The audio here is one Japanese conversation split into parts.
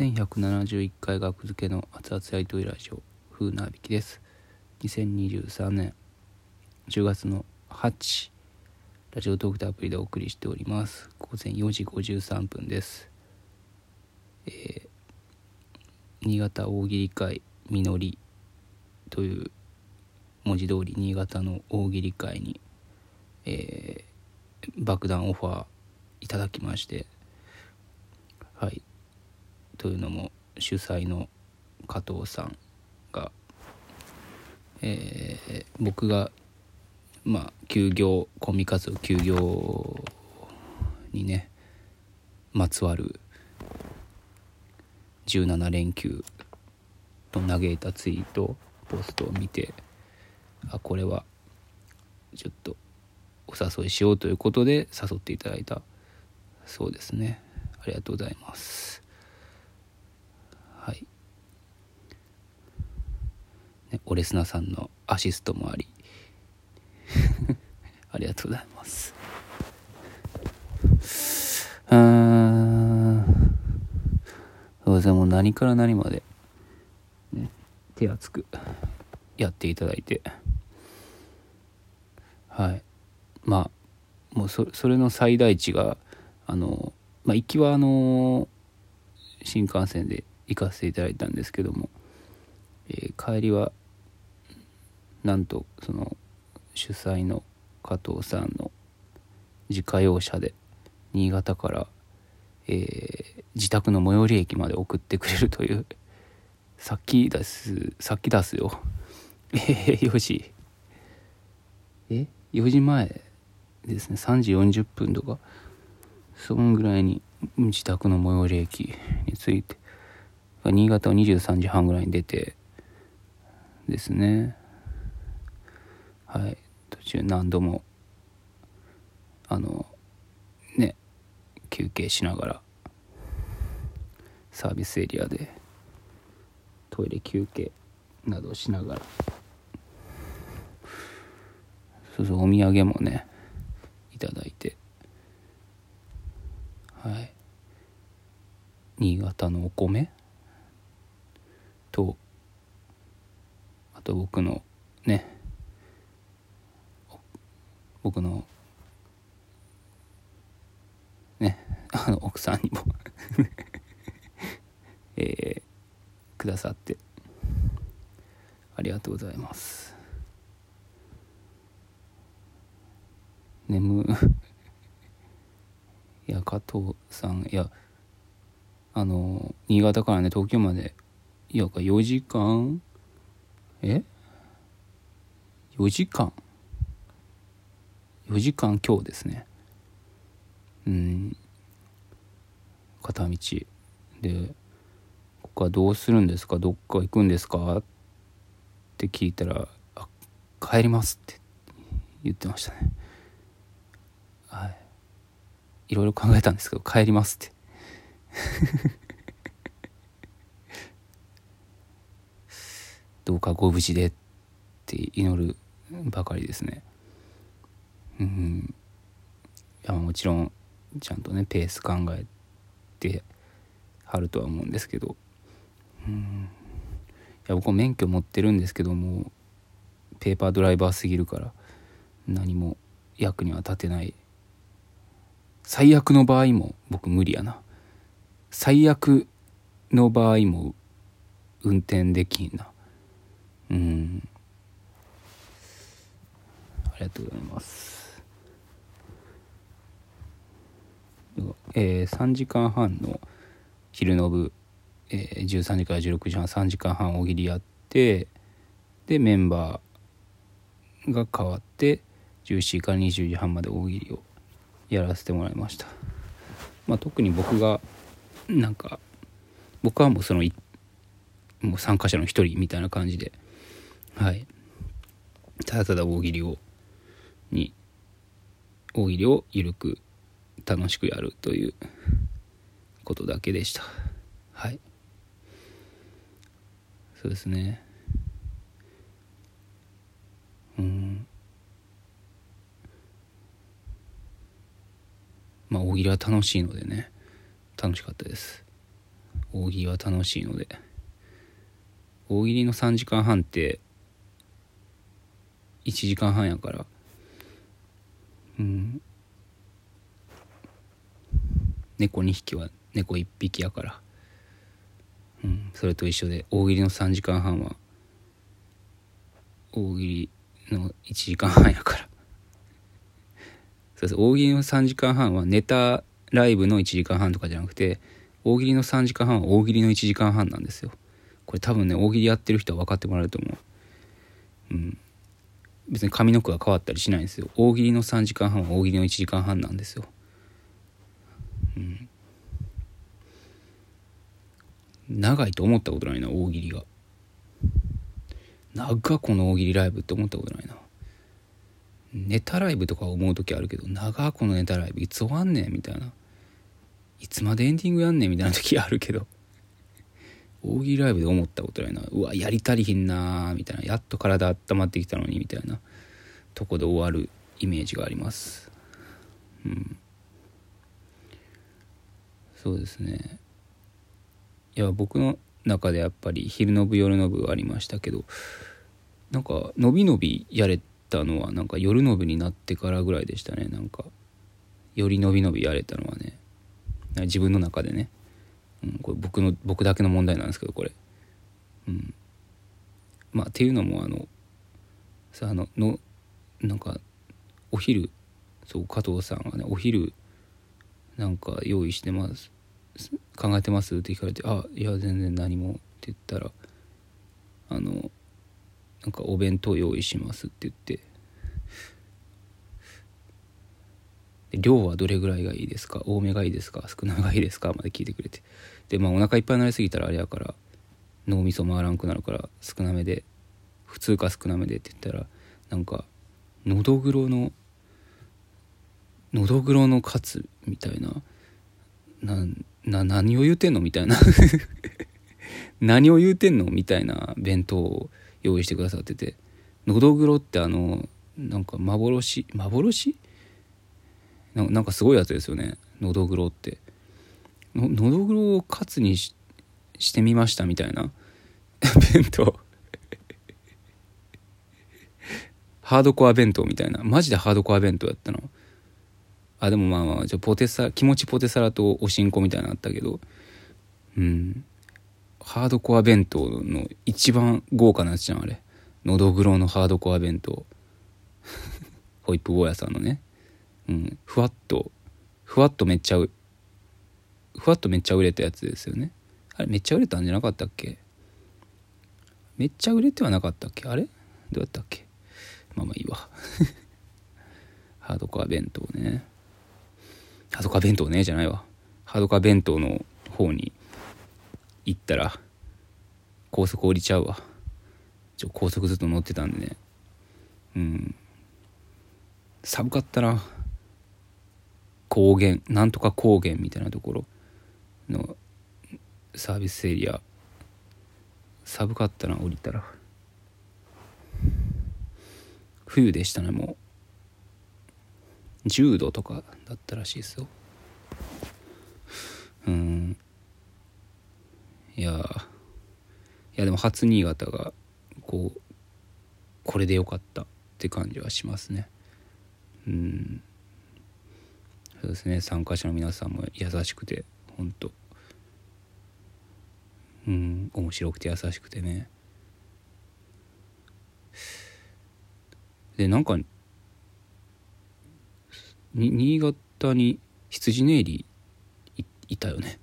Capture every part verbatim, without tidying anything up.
せんひゃくななじゅういっかい学付けの熱々やりとりラジオ風なびきです。にせんにじゅうさんねんじゅうがつのはち、ラジオトークとアプリでお送りしております。ごぜんよじごじゅうさんぷんです。えー、新潟大喜利会みのりという文字通り新潟の大喜利会に、えー、爆弾オファーいただきまして、はいというのも主催の加藤さんが、えー、僕がまあ休業コミ活動休業にねまつわるじゅうななれんきゅうと嘆いたツイートポストを見て、あこれはちょっとお誘いしようということで誘っていただいたそうですね。ありがとうございます。はい、ね、オレスナさんのアシストもありありがとうございます。うーん、そうですね、もう何から何まで、ね、手厚くやっていただいて、はいまあもう そ, それの最大値があの、まあ、行きはあの新幹線で行かせていただいたんですけども、えー、帰りはなんとその主催の加藤さんの自家用車で新潟から、えー、自宅の最寄り駅まで送ってくれるという、先出す先出すよえー、よじえよじまえですね、さんじよんじゅっぷんとかそんぐらいに自宅の最寄り駅について、新潟をにじゅうさんじはんぐらいに出てですね、はい途中何度もあのね休憩しながらサービスエリアでトイレ休憩などをしながら、そうそうお土産もねいただいて、はい新潟のお米とあと僕のね僕のねあの奥さんにも、えー、くださってありがとうございます。眠いや加藤さん、いやあの新潟からね東京までいやかよじかんえよじかんよじかん今日ですね。うん片道でここはどうするんですか、どっか行くんですかって聞いたら、あ帰りますって言ってましたね。はいいろいろ考えたんですけど帰りますってどうかご無事でって祈るばかりですね。うん、いやもちろんちゃんとねペース考えてはるとは思うんですけど、うんいや僕は免許持ってるんですけどもペーパードライバーすぎるから何も役には立てない。最悪の場合も僕無理やな、最悪の場合も運転できんな。うんありがとうございます。えー、さんじかんはんの昼の部、えー、じゅうさんじからじゅうろくじはんさんじかんはん大喜利やって、でメンバーが変わってじゅうしちじからにじゅうじはんまで大喜利をやらせてもらいました。まあ、特に僕がなんか僕はもうそのいもう参加者の一人みたいな感じで、はいただただ大喜利をに大喜利を緩く楽しくやるということだけでした。はいそうですね。うんまあ大喜利は楽しいのでね楽しかったです。大喜利は楽しいので。大喜利のさんじかんはんっていちじかんはんやから、うん、猫にひきは猫いっぴきやから、うん、それと一緒で大喜利のさんじかんはんは大喜利のいちじかんはんやから、そうそう、大喜利のさんじかんはんはネタライブのいちじかんはんとかじゃなくて、大喜利のさんじかんはんは大喜利のいちじかんはんなんですよ。これ多分ね、大喜利やってる人は分かってもらえると思う。うん。別に上の句が変わったりしないんですよ。大喜利のさんじかんはんは大喜利のいちじかんはんなんですよ。うん。長いと思ったことないな、大喜利が。長この大喜利ライブって思ったことないな。ネタライブとか思うときあるけど、長このネタライブいつ終わんねんみたいな。いつまでエンディングやんねんみたいなときあるけど。大喜利ライブで思ったことないな。うわ、やり足りひんなーみたいな、やっと体温まってきたのにみたいなとこで終わるイメージがあります。うん、そうですね。いや、僕の中でやっぱり昼の部夜の部ありましたけど、なんかのびのびやれたのはなんか夜の部になってからぐらいでしたね。なんかよりのびのびやれたのはね、自分の中でね、うん、これ 僕の僕だけの問題なんですけど、これ、うん、まあっていうのもあのさあののなんかお昼、そう、加藤さんがね、お昼なんか用意してます考えてますって聞かれて、あ、いや全然何もって言ったら、あのなんかお弁当用意しますって言って、量はどれぐらいがいいですか、多めがいいですか、少なめがいいですかまで聞いてくれて、でまあお腹いっぱいになりすぎたらあれやから脳みそ回らんくなるから少なめで、普通か少なめでって言ったら、なんかのどぐろののどぐろのカツみたいな、なな何を言うてんのみたいな何を言うてんのみたいな弁当を用意してくださってて、のどぐろってあのなんか幻幻な, なんかすごいやつですよね、のどぐろって。 の, のどぐろをカツに し, してみましたみたいな弁当ハードコア弁当みたいな、マジでハードコア弁当やったの。あ、でもまあまあ、じゃポテサ気持ちポテサラとおしんこみたいなのあったけど、うん、ハードコア弁当の一番豪華なやつじゃんあれ、のどぐろのハードコア弁当ホイップ坊やさんのね。うん、ふわっとふわっとめっちゃうふわっとめっちゃ売れたやつですよね。あれめっちゃ売れたんじゃなかったっけ、めっちゃ売れてはなかったっけ、あれどうやったっけ、まあまあいいわハードコア弁当ね、ハードコア弁当ねじゃないわ、ハードコア弁当の方に行ったら高速降りちゃうわ。ちょ高速ずっと乗ってたんでね、うん、寒かったな。高原、なんとか高原みたいなところのサービスエリア、寒かったな降りたら。冬でしたね、もうじゅうどとかだったらしいですよ。うん、いやー、いやでも初新潟がこうこれでよかったって感じはしますね。うん、そうですね、参加者の皆さんも優しくて、ほんと、うん、面白くて優しくてね。で、なんかに新潟に羊ネイリ い, いたよね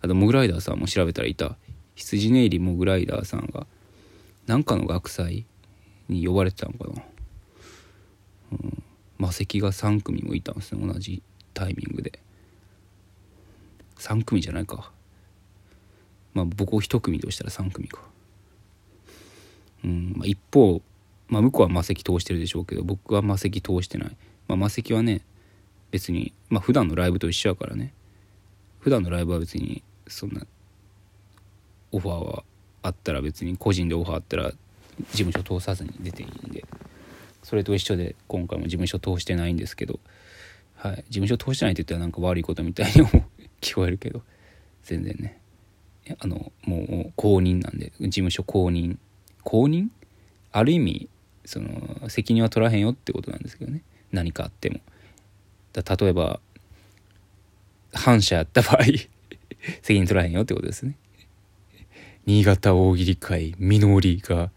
あとモグライダーさんも調べたらいた、羊ネイリモグライダーさんがなんかの学祭に呼ばれてたのかな。うん、マセキがさん組もいたんですね、同じタイミングで。さん組じゃないか、まあ僕をいち組としたらさん組か。うん、まあ、一方、まあ、向こうはマセキ通してるでしょうけど、僕はマセキ通してない。まあ、マセキはね、別にまあ普段のライブと一緒やからね、普段のライブは別にそんなオファーはあったら、別に個人でオファーあったら事務所通さずに出ていいんで、それと一緒で今回も事務所通してないんですけど、はい、事務所通してないって言ったらなんか悪いことみたいに聞こえるけど、全然ね、あのもう公認なんで、事務所公認公認ある意味その責任は取らへんよってことなんですけどね、何かあっても。だ例えば反社やった場合責任取らへんよってことですね。新潟大喜利会みのりが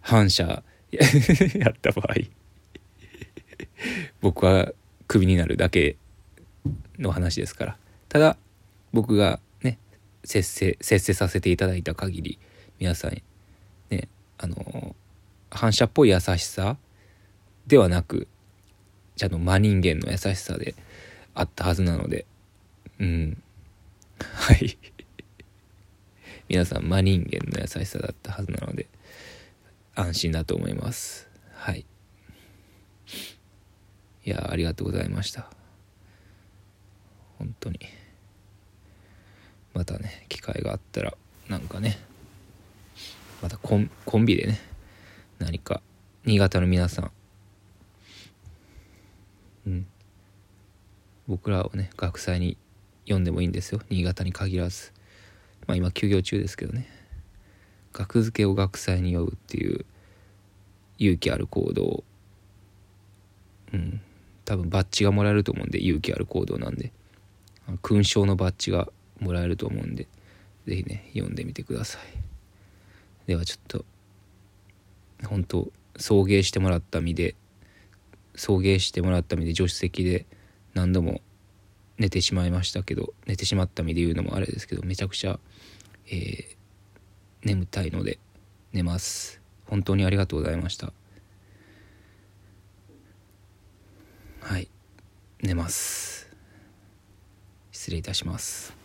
反社やった場合僕はクビになるだけの話ですから。ただ僕がね節制節制させていただいた限り、皆さんね、あの反射っぽい優しさではなく、ちゃんと真人間の優しさであったはずなので、うんはい皆さん真人間の優しさだったはずなので安心だと思います。はい、いやありがとうございました。本当にまたね、機会があったらなんかね、またコン、コンビでね、何か新潟の皆さん、うん、僕らをね学祭に呼んでもいいんですよ。新潟に限らず、まあ今休業中ですけどね、学付けを学祭に呼ぶっていう勇気ある行動、うん、多分バッジがもらえると思うんで、勇気ある行動なんで勲章のバッジがもらえると思うんで、ぜひね読んでみてください。ではちょっと本当送迎してもらった身で送迎してもらった身で助手席で何度も寝てしまいましたけど、寝てしまった身で言うのもあれですけど、めちゃくちゃ、えー、眠たいので寝ます。本当にありがとうございました。はい、寝ます。失礼いたします。